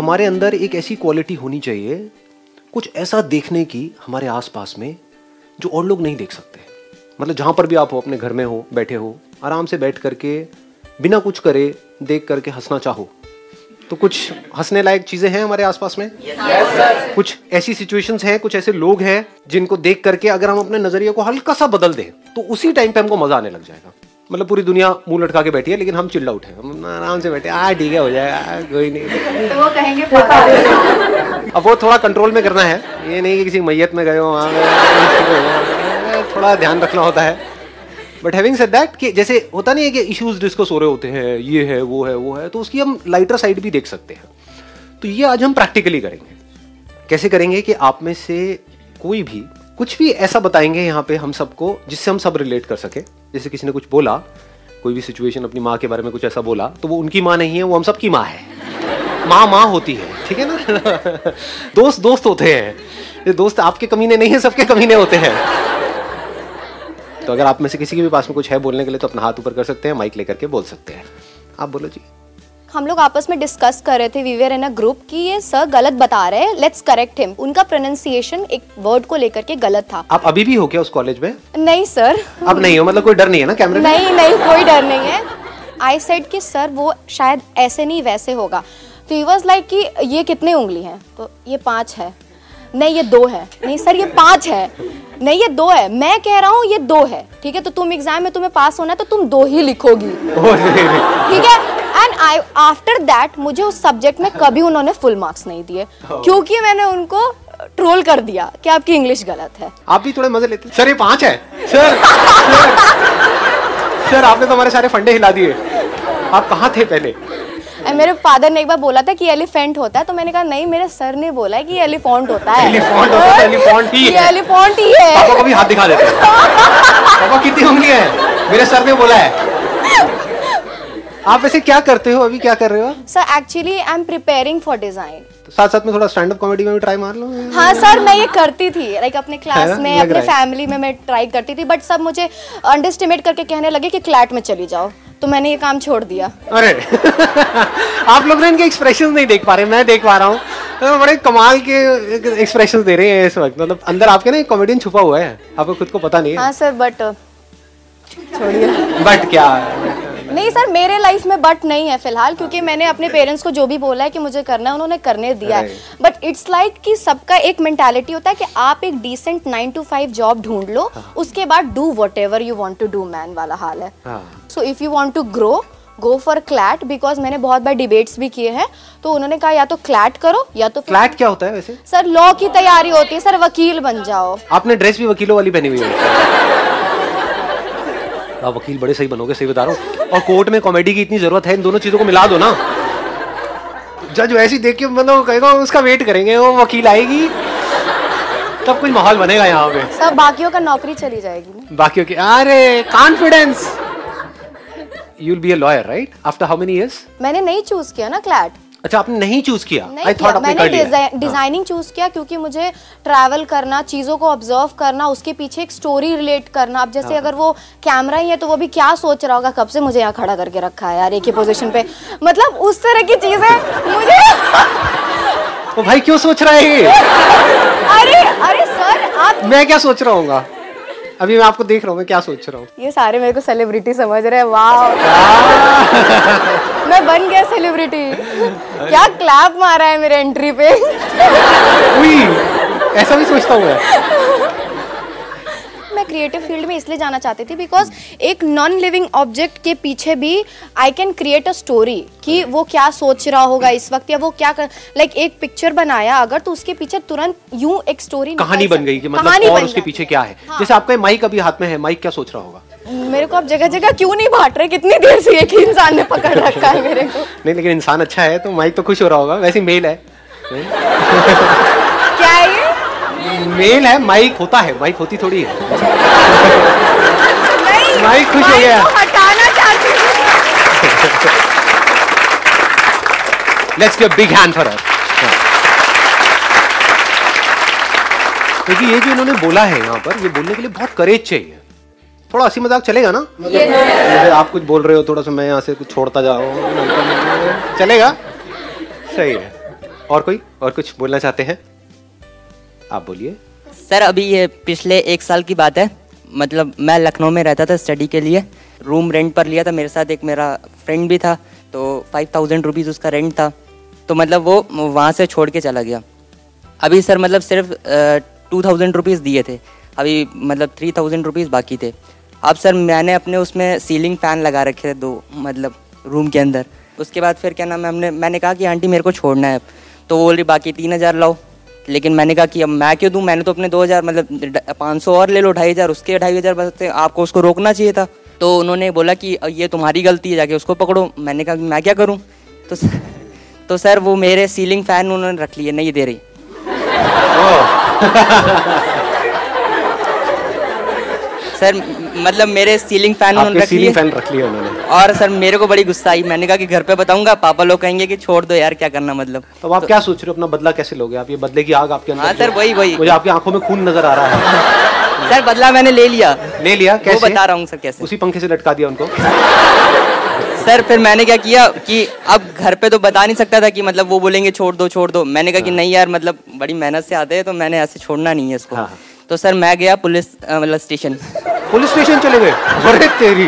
हमारे अंदर एक ऐसी क्वालिटी होनी चाहिए, कुछ ऐसा देखने की हमारे आसपास में जो और लोग नहीं देख सकते। मतलब जहाँ पर भी आप हो, अपने घर में हो, बैठे हो, आराम से बैठ करके बिना कुछ करे देख करके हंसना चाहो तो कुछ हंसने लायक चीज़ें हैं हमारे आसपास में। Yes, sir. कुछ ऐसी सिचुएशंस हैं, कुछ ऐसे लोग हैं जिनको देख करके अगर हम अपने नज़रिए को हल्का सा बदल दें तो उसी टाइम पे हमको मज़ा आने लग जाएगा। मतलब पूरी दुनिया मुंह लटका के बैठी है लेकिन हम चिल्ला उठे, हम आराम से बैठे, ठीक है हो जाएगा कोई नहीं। तो वो कहेंगे अब वो थोड़ा कंट्रोल में करना है, ये नहीं कि किसी मैयत में गए हो, वहाँ थोड़ा ध्यान रखना होता है। बट हैविंग सेड दैट कि जैसे होता नहीं है कि इश्यूज डिस्कस हो रहे होते हैं, ये है वो है वो है, तो उसकी हम लाइटर साइड भी देख सकते हैं। तो ये आज हम प्रैक्टिकली करेंगे। कैसे करेंगे कि आप में से कोई भी कुछ भी ऐसा बताएंगे यहाँ पे हम सबको जिससे हम सब रिलेट कर सके। जैसे किसी ने कुछ बोला, कोई भी सिचुएशन अपनी माँ के बारे में कुछ ऐसा बोला, तो वो उनकी माँ नहीं है, वो हम सबकी माँ है। माँ होती है, ठीक है ना। दोस्त होते हैं, ये दोस्त आपके कमीने नहीं है, सबके कमीने होते हैं। तो अगर आप में से किसी के भी पास में कुछ है बोलने के लिए तो अपना हाथ ऊपर कर सकते हैं, माइक लेकर के बोल सकते हैं। आप बोलो जी। हम लोग आपस में डिस्कस कर रहे थे, we were in a group, कि ये सर गलत बता रहे हैं, लेट्स करेक्ट हिम। उनका प्रोनाउंसिएशन एक वर्ड को लेकर के गलत था। आप अभी भी हो क्या उस कॉलेज में? नहीं सर, अब नहीं हो। मतलब कोई डर नहीं है ना कैमरे? नहीं कोई डर नहीं है। आई सेड कि सर वो शायद ऐसे नहीं वैसे होगा, तो ही वाज लाइक कि ये कितने उंगली है? तो ये 5 है। नहीं ये 2 है। नहीं सर ये 5 है। नहीं ये 2 है। मैं कह रहा हूँ ये 2 है, ठीक है, तो तुम एग्जाम में तुम्हें पास होना है तो तुम 2 ही लिखोगी, ठीक है। एंड आफ्टर दैट मुझे उस सब्जेक्ट में कभी उन्होंने फुल मार्क्स नहीं दिए क्योंकि मैंने उनको ट्रोल कर दिया कि आपकी इंग्लिश गलत है। आप भी थोड़े मजे लेते हैं। सर ये 5 है। सर आपने तो हमारे सारे फंडे हिला दिए, आप कहाँ थे पहले? मेरे फादर ने एक बार बोला था कि एलिफेंट होता है, तो मैंने कहा नहीं मेरे सर ने बोला है कि एलिफेंट होता है। एलिफेंट ही है। एलिफेंट ही है। पापा को भी हाथ दिखा देते हैं। पापा कितनी उंगली है? मेरे सर ने बोला है। आप वैसे क्या करते हो, अभी क्या कर रहे हो? Sir actually I am preparing for design. साथ साथ में थोड़ा स्टैंड अप कॉमेडी में भी ट्राई मार लो। हाँ सर मैं ये करती थी, लाइक अपने क्लास में, अपने फैमिली में मैं ट्राई करती थी, बट सब मुझे अंडरएस्टिमेट करके कहने लगे कि क्लैट में चली जाओ, तो मैंने ये काम छोड़ दिया। अरे आप लोग ने इनके एक्सप्रेशन नहीं देख पा रहे, मैं देख पा रहा हूँ। तो बड़े कमाल के एक्सप्रेशन दे रहे हैं इस वक्त, मतलब अंदर आपके ना एक कॉमेडियन छुपा हुआ है, आपको खुद को पता नहीं है। हाँ सर बट छोड़िए। बट क्या? नहीं सर मेरे लाइफ में बट नहीं है फिलहाल, क्योंकि मैंने अपने पेरेंट्स को जो भी बोला है कि मुझे करना है उन्होंने करने दिया है। बट इट्स लाइक कि सबका एक मेंटालिटी होता है कि आप एक डिसेंट 9 to 5 जॉब ढूंढ लो, उसके बाद do whatever you want to do man वाला हाल है। So if you want to grow go for CLAT, because मैंने बहुत बार डिबेट्स भी किए हैं, तो उन्होंने कहा या तो क्लैट करो या तो। क्लैट क्या होता है वैसे? सर लॉ की तैयारी होती है सर, वकील बन जाओ। आपने ड्रेस भी वकीलों वाली पहनी हुई है। आप वकील बड़े सही बनोगे, सही बता रहा हूँ। और कोर्ट में कॉमेडी की इतनी जरूरत है, इन दोनों चीजों को मिला दो ना, जज वैसी देख के मतलब कहेगा उसका वेट करेंगे, वो वकील आएगी तब कुछ माहौल बनेगा यहाँ पे। सब बाकियों का नौकरी चली जाएगी। बाकियों की अरे confidence. You will be a lawyer right after how many years? मैंने नहीं चूज किया ना क्लैट। अच्छा आपने नहीं चूज किया? आई थॉट आपने कर लिया। मैंने डिजाइनिंग चूज किया क्योंकि मुझे ट्रैवल करना, चीज़ों को ऑब्जर्व करना, उसके पीछे एक स्टोरी रिलेट करना। अब जैसे अगर वो कैमरा ही है तो वो भी क्या सोच रहा होगा, कब से मुझे यहाँ खड़ा करके रखा है यार एक ही पोजीशन पे, मतलब उस तरह की चीजें मुझे। तो भाई क्यों सोच रहा है? अरे सर आप मैं क्या सोच रहा हूँ? अभी मैं आपको देख रहा हूँ, मैं क्या सोच रहा हूँ? ये सारे मेरे को सेलिब्रिटी समझ रहे हैं। वाह मैं बन गया सेलिब्रिटी। क्या क्लैप मारा है मेरे एंट्री पे। ऐसा भी सोचता हूँ मैं। क्रिएटिव फील्ड में इसलिए जाना चाहती थी बिकॉज एक नॉन लिविंग ऑब्जेक्ट के पीछे भी I can create a story कि वो क्या सोच रहा होगा इस वक्त, या वो क्या लाइक एक पिक्चर बनाया अगर तो उसके पीछे तुरंत यूं एक स्टोरी कहानी बन गई कि मतलब और उसके पीछे क्या है। जैसे आपका माइक अभी हाथ में है, माइक क्या सोच रहा होगा? मेरे को आप जगह जगह क्यों नहीं बांट रहे? कितनी देर से एक ही इंसान ने पकड़ रखा है मेरे को। नहीं लेकिन इंसान अच्छा है तो माइक तो खुश हो रहा होगा। वैसे मेल है। क्या है ये? मेल है, माइक होता है, माइक होती थोड़ी है। नहीं माइक खुश हो गया। हटाना चाहती हूं। Let's give a big hand for her. क्योंकि ये जो इन्होंने बोला है यहाँ पर, ये बोलने के लिए बहुत करेज चाहिए। थोड़ा हंसी मजाक चलेगा ना? yes. आप कुछ बोल रहे हो, थोड़ा सा मैं यहाँ से कुछ छोड़ता जा रहा हूँ, चलेगा? सही है। और कोई और कुछ बोलना चाहते हैं? आप बोलिए सर। अभी ये पिछले 1 साल की बात है, मतलब मैं लखनऊ में रहता था स्टडी के लिए, रूम रेंट पर लिया था, मेरे साथ एक मेरा फ्रेंड भी था, तो 5000 रुपीज़ उसका रेंट था, तो मतलब वो वहाँ से छोड़ के चला गया। अभी सर मतलब सिर्फ 2000 रुपीज़ दिए थे, अभी मतलब 3000 रुपीज़ बाकी थे। अब सर मैंने अपने उसमें सीलिंग फ़ैन लगा रखे थे 2 मतलब रूम के अंदर। उसके बाद फिर क्या नाम है, मैंने कहा कि आंटी मेरे को छोड़ना है, तो वो बोली बाकी 3000 लाओ। लेकिन मैंने कहा कि अब मैं क्यों दूं, मैंने तो अपने 2000 मतलब 500 और ले लो, 2500, उसके 2500 बचते, आपको उसको रोकना चाहिए था। तो उन्होंने बोला कि ये तुम्हारी गलती है, जाके उसको पकड़ो। मैंने कहा मैं क्या करूँ, तो सर वो मेरे सीलिंग फ़ैन उन्होंने रख लिए, नहीं दे रही। सर मतलब मेरे सीलिंग फैन रख लिए उन्होंने। और सर मेरे को बड़ी गुस्सा आई, मैंने कहा कि घर पे बताऊंगा, पापा लोग कहेंगे कि छोड़ दो यार क्या करना। मतलब तो आप क्या सोच रहे हो, अपना बदला कैसे लोगे आप? ये बदले की आग आपके अंदर। हाँ सर वही मुझे आपकी आंखों में खून नजर आ रहा है। सर बदला मैंने ले लिया, कैसे बता रहा हूँ सर, कैसे उसी पंखे से लटका दिया उनको। सर फिर मैंने क्या किया कि अब घर पे तो बता नहीं सकता था कि मतलब वो बोलेंगे छोड़ दो। मैंने कहा कि नहीं यार मतलब बड़ी मेहनत से आते हैं, तो मैंने ऐसे छोड़ना नहीं है इसको। तो सर मैं गया पुलिस स्टेशन चले गए। अरे तेरी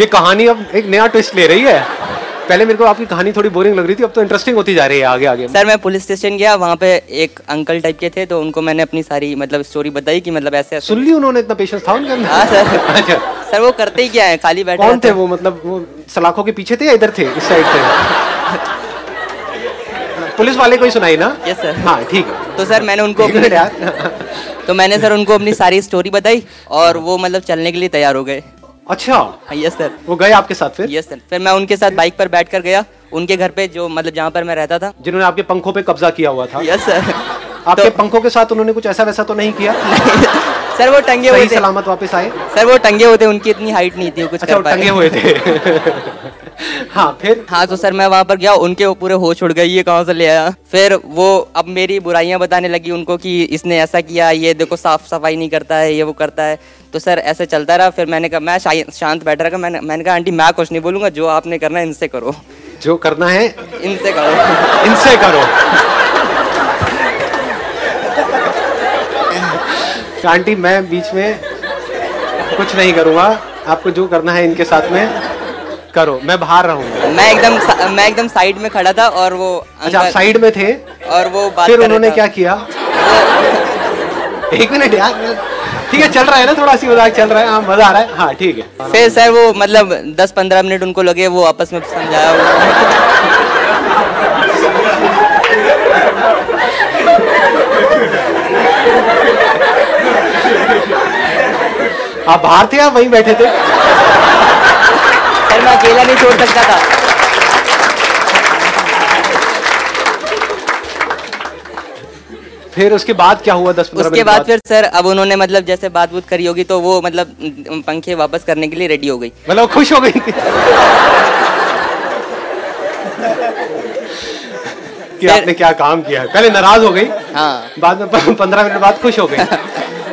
ये कहानी अब एक नया ट्विस्ट ले रही है। पहले मेरे को आपकी कहानी थोड़ी बोरिंग लग रही थी, अब तो इंटरेस्टिंग होती जा रही है आगे आगे। सर मैं पुलिस स्टेशन गया, वहाँ पे एक अंकल टाइप के थे, तो उनको मैंने अपनी सारी मतलब स्टोरी बताई कि मतलब ऐसे सुन ली। उन्होंने इतना पेशेंस था उनके अंदर? हाँ सर। सर वो करते ही क्या है, खाली बैठे। कौन थे वो, मतलब वो सलाखों के पीछे थे या इधर थे, इस साइड थे? पुलिस वाले को ही सुनाई ना? Yes sir. हाँ ठीक है। तो सर मैंने उनको अपनी सारी स्टोरी बताई और वो मतलब चलने के लिए तैयार हो गए। अच्छा यस सर। वो गए आपके साथ फिर? Yes sir. फिर मैं उनके साथ बाइक पर बैठकर गया उनके घर पे, जो मतलब जहाँ पर मैं रहता था, जिन्होंने आपके पंखों पे कब्जा किया हुआ था। Yes sir. आपके पंखों के साथ उन्होंने कुछ ऐसा वैसा तो नहीं किया? सर वो टंगे हुए थे। सलामत वापस आए? सर वो टंगे हुए थे, उनकी इतनी हाइट नहीं थी कुछ। अच्छा, टंगे हुए थे। हाँ फिर? हाँ तो सर मैं वहाँ पर गया, उनके पूरे होश उड़ गई, ये कहाँ से ले आया। फिर वो अब मेरी बुराइयाँ बताने लगी उनको कि इसने ऐसा किया, ये देखो साफ सफाई नहीं करता है, ये वो करता है। तो सर ऐसे चलता रहा। फिर मैंने कहा, मैं शांत बैठा रहा, मैंने कहा आंटी मैं कुछ नहीं बोलूँगा, जो आपने करना है इनसे करो, जो करना है इनसे करो, इनसे करो। आंटी मैं बीच में कुछ नहीं करूँगा, आपको जो करना है इनके साथ में करो, मैं बाहर रहूँगा। मैं एकदम साइड में खड़ा था और वो। अच्छा आप साइड में थे और वो बात। फिर उन्होंने क्या किया? एक मिनट यार, ठीक है चल रहा है ना, थोड़ा सी मजाक चल रहा है, हाँ मजा आ रहा है, हाँ ठीक है। फिर सर वो मतलब 10-15 मिनट उनको लगे, वो आपस में समझाया आप बाहर थे या वहीं बैठे थे? सर मैं अकेला नहीं छोड़ सकता था। फिर उसके बाद क्या हुआ? 10-15 मिनट उसके बाद फिर सर अब उन्होंने मतलब जैसे बात बूत करी होगी, तो वो मतलब पंखे वापस करने के लिए रेडी हो गई, मतलब खुश हो गई थी। कि आपने क्या काम किया। पहले नाराज हो गई, हाँ बाद में 15 मिनट बाद खुश हो गई।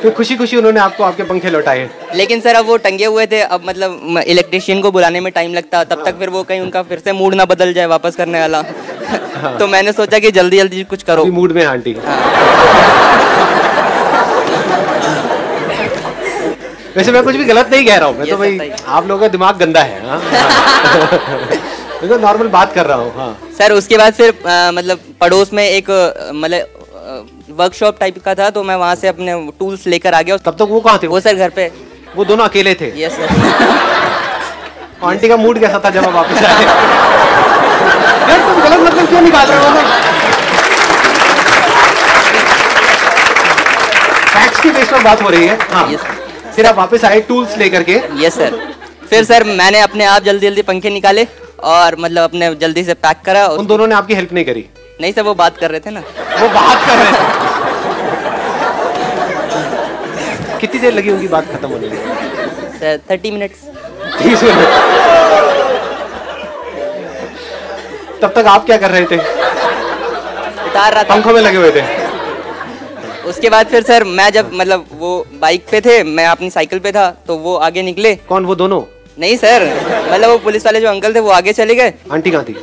तो खुशी खुशी उन्होंने आपको आपके पंखे लौटाए। लेकिन सर अब वो टंगे हुए थे, अब मतलब इलेक्ट्रिशियन को बुलाने में टाइम लगता, तब तक फिर वो कहीं उनका फिर से मूड ना बदल जाए वापस करने वाला। तो मैंने सोचा कि जल्दी जल्दी कुछ करो मूड में आंटी। वैसे मैं कुछ भी गलत नहीं कह रहा हूँ, मैं तो भाई आप लोगों का दिमाग गंदा है, तो नॉर्मल बात कर रहा हूँ। हाँ सर उसके बाद फिर मतलब पड़ोस में एक मतलब वर्कशॉप टाइप का था, तो मैं वहाँ से अपने टूल्स लेकर आ गया। तब तक तो वो कहाँ थे? वो सर घर पे, वो दोनों अकेले थे। Yes sir. आंटी का मूड कैसा था जब आप वापस आए? यार तुम गलत मतलब क्यों निकाल रहे हो? फैक्ट्स की बेस पर बात हो रही है। हाँ फिर आप वापस आए टूल्स लेकर के? Yes sir. फिर सर मैंने अपने आप जल्दी जल्दी पंखे निकाले और मतलब अपने जल्दी से पैक करा। उन दोनों ने आपकी हेल्प नहीं करी? नहीं सर वो बात कर रहे थे ना। वो बात कर रहे थे। कितनी देर लगी उनकी बात खत्म होने में? Sir 30 minutes. 30 मिनट। तब तक आप क्या कर रहे थे? उतार रहा था। पंखों में लगे हुए थे। उसके बाद फिर सर मैं जब मतलब वो बाइक पे थे, मैं अपनी साइकिल पे था, तो वो आगे निकले। कौन वो दोनों? नहीं सर मतलब वो पुलिस वाले जो अंकल थे वो आगे चले गए। आंटी कहाँ थी?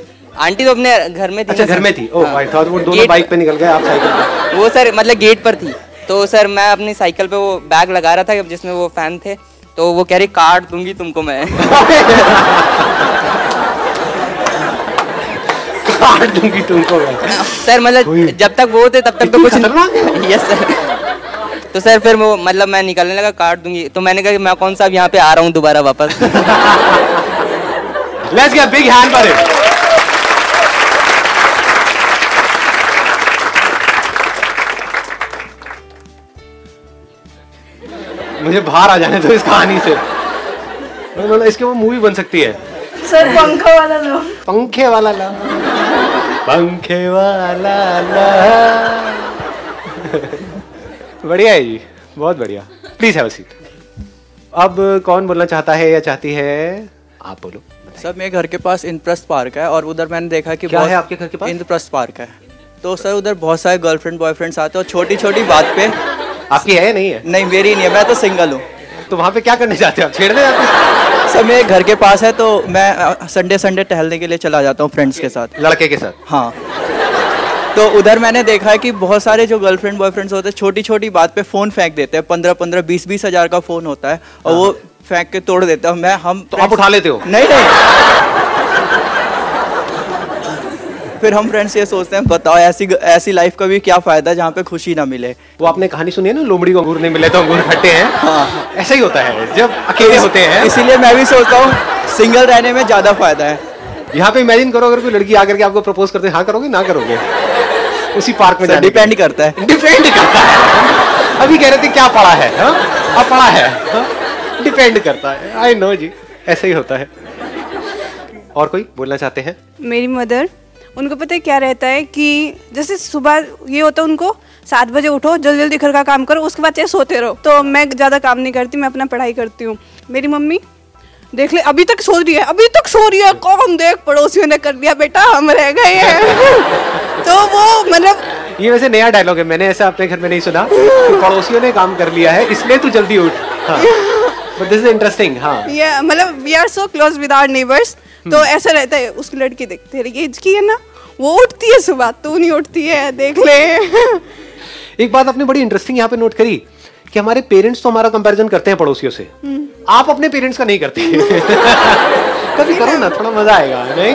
आंटी तो अपने घर में थी। अच्छा घर में थी, ओह आई थॉट वो दोनों बाइक पे निकल गए, आप साइकिल पे। वो सर मतलब गेट पर थी, तो सर मैं अपनी साइकिल पे वो बैग लगा रहा था जिसमें वो फैन थे, तो वो कह रही काट दूंगी तुमको मैं। काट दूंगी तुमको मैं सर, मतलब जब तक वो थे तब तक तो कुछ नहीं। Yes sir. तो सर फिर वो मतलब मैं निकलने लगा, काट दूंगी, तो मैंने कहा कि मैं कौन सा अब यहाँ पे आ रहा हूँ दोबारा वापस। Let's give a big hand for him. मुझे बाहर आ जाने दो इस कहानी से, मतलब इसके वो मूवी बन सकती है सर, पंखे वाला लव। पंखे वाला लव, पंखे वाला लव। बढ़िया है जी, बहुत बढ़िया। Please have a seat. अब कौन बोलना चाहता है या चाहती है? आप बोलो। सर मेरे घर के पास इंद्रप्रस्थ पार्क है, और उधर मैंने देखा कि क्या है आपके घर के पास? इंद्रप्रस्थ पार्क है, तो सर उधर बहुत सारे गर्लफ्रेंड बॉयफ्रेंड्स आते हैं, और छोटी छोटी बात पे। आपकी है या नहीं है? नहीं मेरी नहीं है, मैं तो सिंगल हूँ। तो वहाँ पे क्या करने जाते हैं आप, छेड़ने जाते हैं? सर मेरे घर के पास है, तो मैं संडे संडे टहलने के लिए चला जाता हूँ फ्रेंड्स के साथ, लड़के के साथ। हाँ, तो उधर मैंने देखा है कि बहुत सारे जो गर्लफ्रेंड बॉयफ्रेंड्स होते हैं छोटी छोटी बात पे फ़ोन फेंक देते हैं, 15-15, 20-20 हज़ार का फ़ोन होता है, और वो फेंक के तोड़ देता हूँ मैं। हम तो आप उठा लेते हो? नहीं नहीं। फिर हम फ्रेंड्स ये सोचते हैं, बताओ ऐसी लाइफ का भी क्या फायदा जहाँ पे खुशी ना मिले। वो आपने कहानी सुनी है ना, लोमड़ी को अंगूर नहीं मिले तो अंगूर खट्टे हैं। हाँ ऐसा ही होता है जब अकेले होते हैं। इसीलिए मैं भी सोचता हूँ सिंगल रहने में ज्यादा फायदा है। यहाँ पे इमेजिन करो, अगर कोई लड़की आकर के आपको प्रपोज करते, हाँ करोगे ना करोगे? उसी पार्क में डिपेंड करता है, डिपेंड करता है। अभी कह रहे थे क्या पढ़ा है, अब पढ़ा है, डिपेंड करता है। आई नो जी, ऐसे ही होता है। और कोई बोलना चाहते हैं? मेरी मदर, उनको पता है क्या रहता है कि जैसे सुबह ये होता है उनको 7 बजे उठो, जल्दी जल्दी घर का काम करो, उसके बाद चाहे सोते रहो। तो मैं ज़्यादा काम नहीं करती, मैं अपना पढ़ाई करती हूँ। मेरी मम्मी देख ले, अभी तक सो रही है, अभी तक सो रही है, कौन देख, पड़ोसियों ने कर दिया बेटा, हम रह गए हैं। तो वो मतलब ये वैसे नया डायलॉग है, मैंने ऐसा अपने घर में नहीं सुना, पड़ोसियों ने काम कर लिया है इसलिए तू जल्दी उठ। But this is interesting, हाँ। Yeah, मतलब we are so close with our neighbors, तो ऐसा रहता है, उसकी लड़की देखते रहिए, इसकी है ना, वो उठती है सुबह, तू नहीं उठती है, देख ले। एक बात आपने बड़ी इंटरेस्टिंग यहाँ पे नोट करी कि हमारे पेरेंट्स तो हमारा कंपैरिजन करते हैं पड़ोसियों से, आप अपने पेरेंट्स का नहीं करते। कभी करो ना, थोड़ा मजा आएगा। नहीं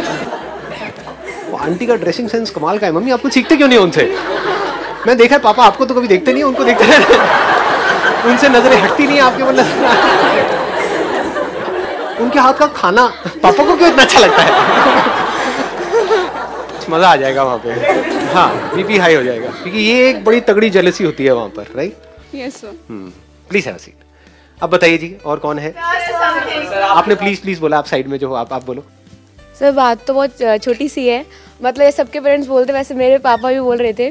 वो आंटी का ड्रेसिंग सेंस कमाल का है। मम्मी आपको सीखते क्यों नहीं उनसे? मैं देखा है, पापा आपको तो कभी देखते नहीं, उनको देखते हैं, उनसे नजरें हटती नहीं आपके ऊपर। उनके हाथ का खाना पापा को क्यों इतना अच्छा लगता है? मजा आ जाएगा वहाँ पे। हाँ, बीपी हाई हो जाएगा, क्योंकि ये एक बड़ी तगड़ी जेलसी होती है वहाँ पर, right? Yes sir. Please have a seat. अब बताइए जी, और कौन है? आपने प्लीज प्लीज बोला, आप साइड में जो हो, आप बोलो। सर बात तो बहुत छोटी सी है, मतलब ये सबके पेरेंट्स बोलते, वैसे मेरे पापा भी बोल रहे थे।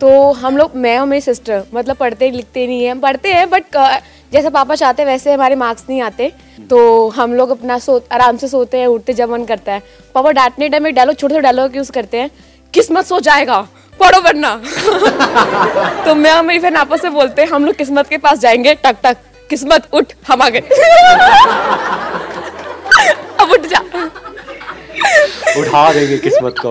तो हम लोग, मैं और मेरी सिस्टर, मतलब पढ़ते लिखते नहीं है, हम पढ़ते हैं बट जैसे पापा चाहते हैं वैसे हमारे मार्क्स नहीं आते, तो हम लोग अपना आराम से सोते हैं, उठते जब मन करता है। पापा डांटने टाइम एक डायलॉग, छोटे छोटे डायलॉग यूज़ करते हैं, किस्मत सो जाएगा, पढ़ो वरना। तो मैं और मेरी बहन आपस में बोलते हैं, हम लोग किस्मत के पास जाएंगे, टक टक, किस्मत उठ, हम आ गए। अब उठ जा, उठा देंगे किस्मत को,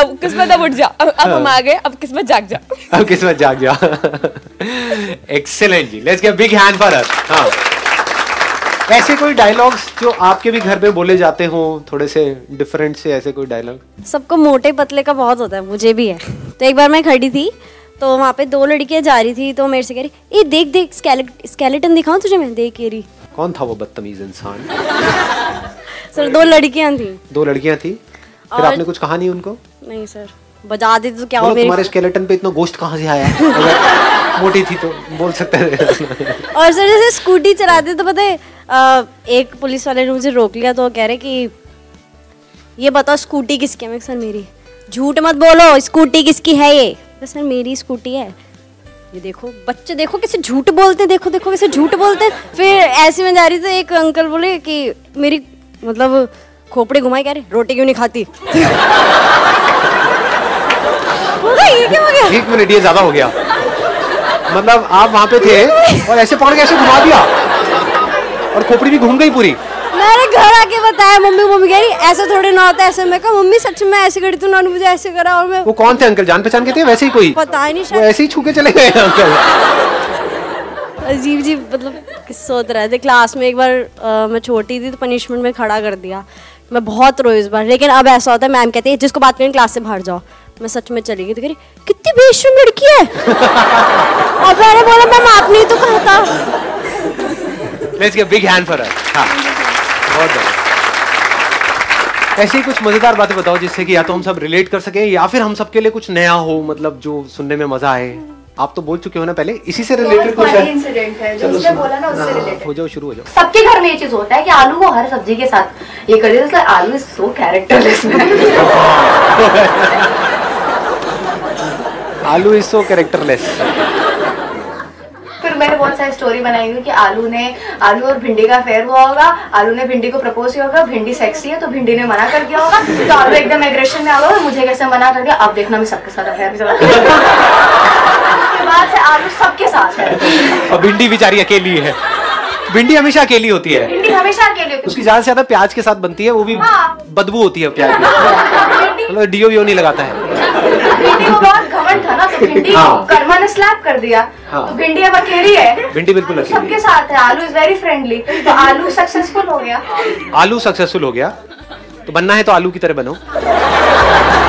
अब किस्मत अब उठ जा, अब हम आ गए, अब किस्मत जाग जा, अब किस्मत जाग जा। एक्सेलेंट जी, let's give a big hand for her. हाँ, ऐसे कोई डायलॉग्स जो आपके भी घर में बोले जाते हो, थोड़े से डिफरेंट से, ऐसे कोई डायलॉग? सबको मोटे पतले का बहुत होता है, मुझे भी है। तो एक बार मैं खड़ी थी, तो वहाँ पे दो लड़कियाँ जा रही थी, तो मेरे से कह रही, ये देख देख स्केलेटन दिखाऊं तुझे मैं, देख ये रही। कौन था वो बदतमीज इंसान? सर दो लड़कियां थी, फिर आपने कुछ कहा नहीं उनको? नहीं सर, बजा दी तो क्या हो, तुम्हारे स्केलेटन पे इतना गोश्त कहाँ से आया? अगर मोटी थी तो बोल सकते थे। और सर जैसे स्कूटी चलाते, तो पता है एक पुलिस वाले ने मुझे रोक लिया, तो कह रहे कि ये बताओ स्कूटी किसकी है? मैं सर मेरी। झूठ मत बोलो, स्कूटी किसकी है? ये सर मेरी स्कूटी है। ये देखो बच्चे, देखो कैसे झूठ बोलते, देखो देखो कैसे झूठ बोलते। फिर ऐसे में जा रही थी, एक अंकल बोले कि मेरी मतलब खोपड़े घुमाए, कह रहे रोटी क्यों नहीं खाती? ये क्या हो गया? 1 मिनट, ये ज्यादा हो गया। मतलब आप वहां पे थे और ऐसे पकड़ के ऐसे घुमा दिया, और खोपड़ी भी घूम गई पूरी। मेरे घर आके बताया मम्मी, मम्मी कह रही ऐसा थोड़े ना होता है ऐसे। मैं कहा मम्मी सच में ऐसे करी तू, उन्होंने मुझे ऐसे करा। और मैं, वो कौन थे अंकल, जान पहचान के थे? वैसे ही कोई पता ही नहीं, वो ऐसे ही छू के चले गए अंकल। अजीब जी मतलब किस्सा होता रहता है। क्लास में एक बार मैं छोटी थी तो पनिशमेंट में खड़ा कर दिया। मैं बहुत रोई उस बार। लेकिन अब ऐसा होता है मैम कहती है जिसको बात करें क्लास से बाहर जाओ। मैं सच में चली गई तो कह रही कितनी बेशर्म लड़की है। और मैंने बोला मैम आपने तो कहा था। Let's give big hand for her. बहुत बढ़िया। ऐसी कुछ मजेदार बातें बताओ जिससे कि या तो हम सब रिलेट कर सके या फिर हम सबके लिए कुछ नया हो, मतलब जो सुनने में मजा आए। आप तो बोल चुके हो ना पहले, इसी से रिलेटेड कुछ है। इंसिडेंट है जो उसने बोला ना, उससे रिलेटेड हो जाओ, शुरू हो जाओ। सबके घर में ये चीज होता है कि आलू को हर सब्जी के साथ ये कर देते हैं। Aloo is so characterless. Aloo is so characterless. फिर मैंने बहुत सारी स्टोरी बनाई हुई कि आलू और भिंडी का अफेयर हुआ होगा, आलू ने भिंडी को प्रपोज किया होगा, भिंडी सेक्सी है तो भिंडी ने मना कर दिया होगा, तो आलू एकदम एग्रेशन में आ गया, मुझे कैसे मना कर दिया, अब देखना मैं सबके साथ अफेयर भी उसके बाद से आलू सबके साथ है और भिंडी बेचारी अकेली है। भिंडी हमेशा अकेली होती है, भिंडी हमेशा अकेली होती है। उसकी ज्यादा से ज्यादा प्याज के साथ बनती है, वो भी बदबू होती है प्याज की, मतलब डीओ नहीं लगाता है। भिंडी को बहुत घमंड था ना तो भिंडी कर्मा ने स्लैप कर दिया। तो भिंडी अब अकेली है, भिंडी बिल्कुल अकेली सबके साथ है। आलू इज वेरी फ्रेंडली तो आलू सक्सेसफुल हो गया। आलू सक्सेसफुल हो गया तो बनना है तो आलू की तरह बनो।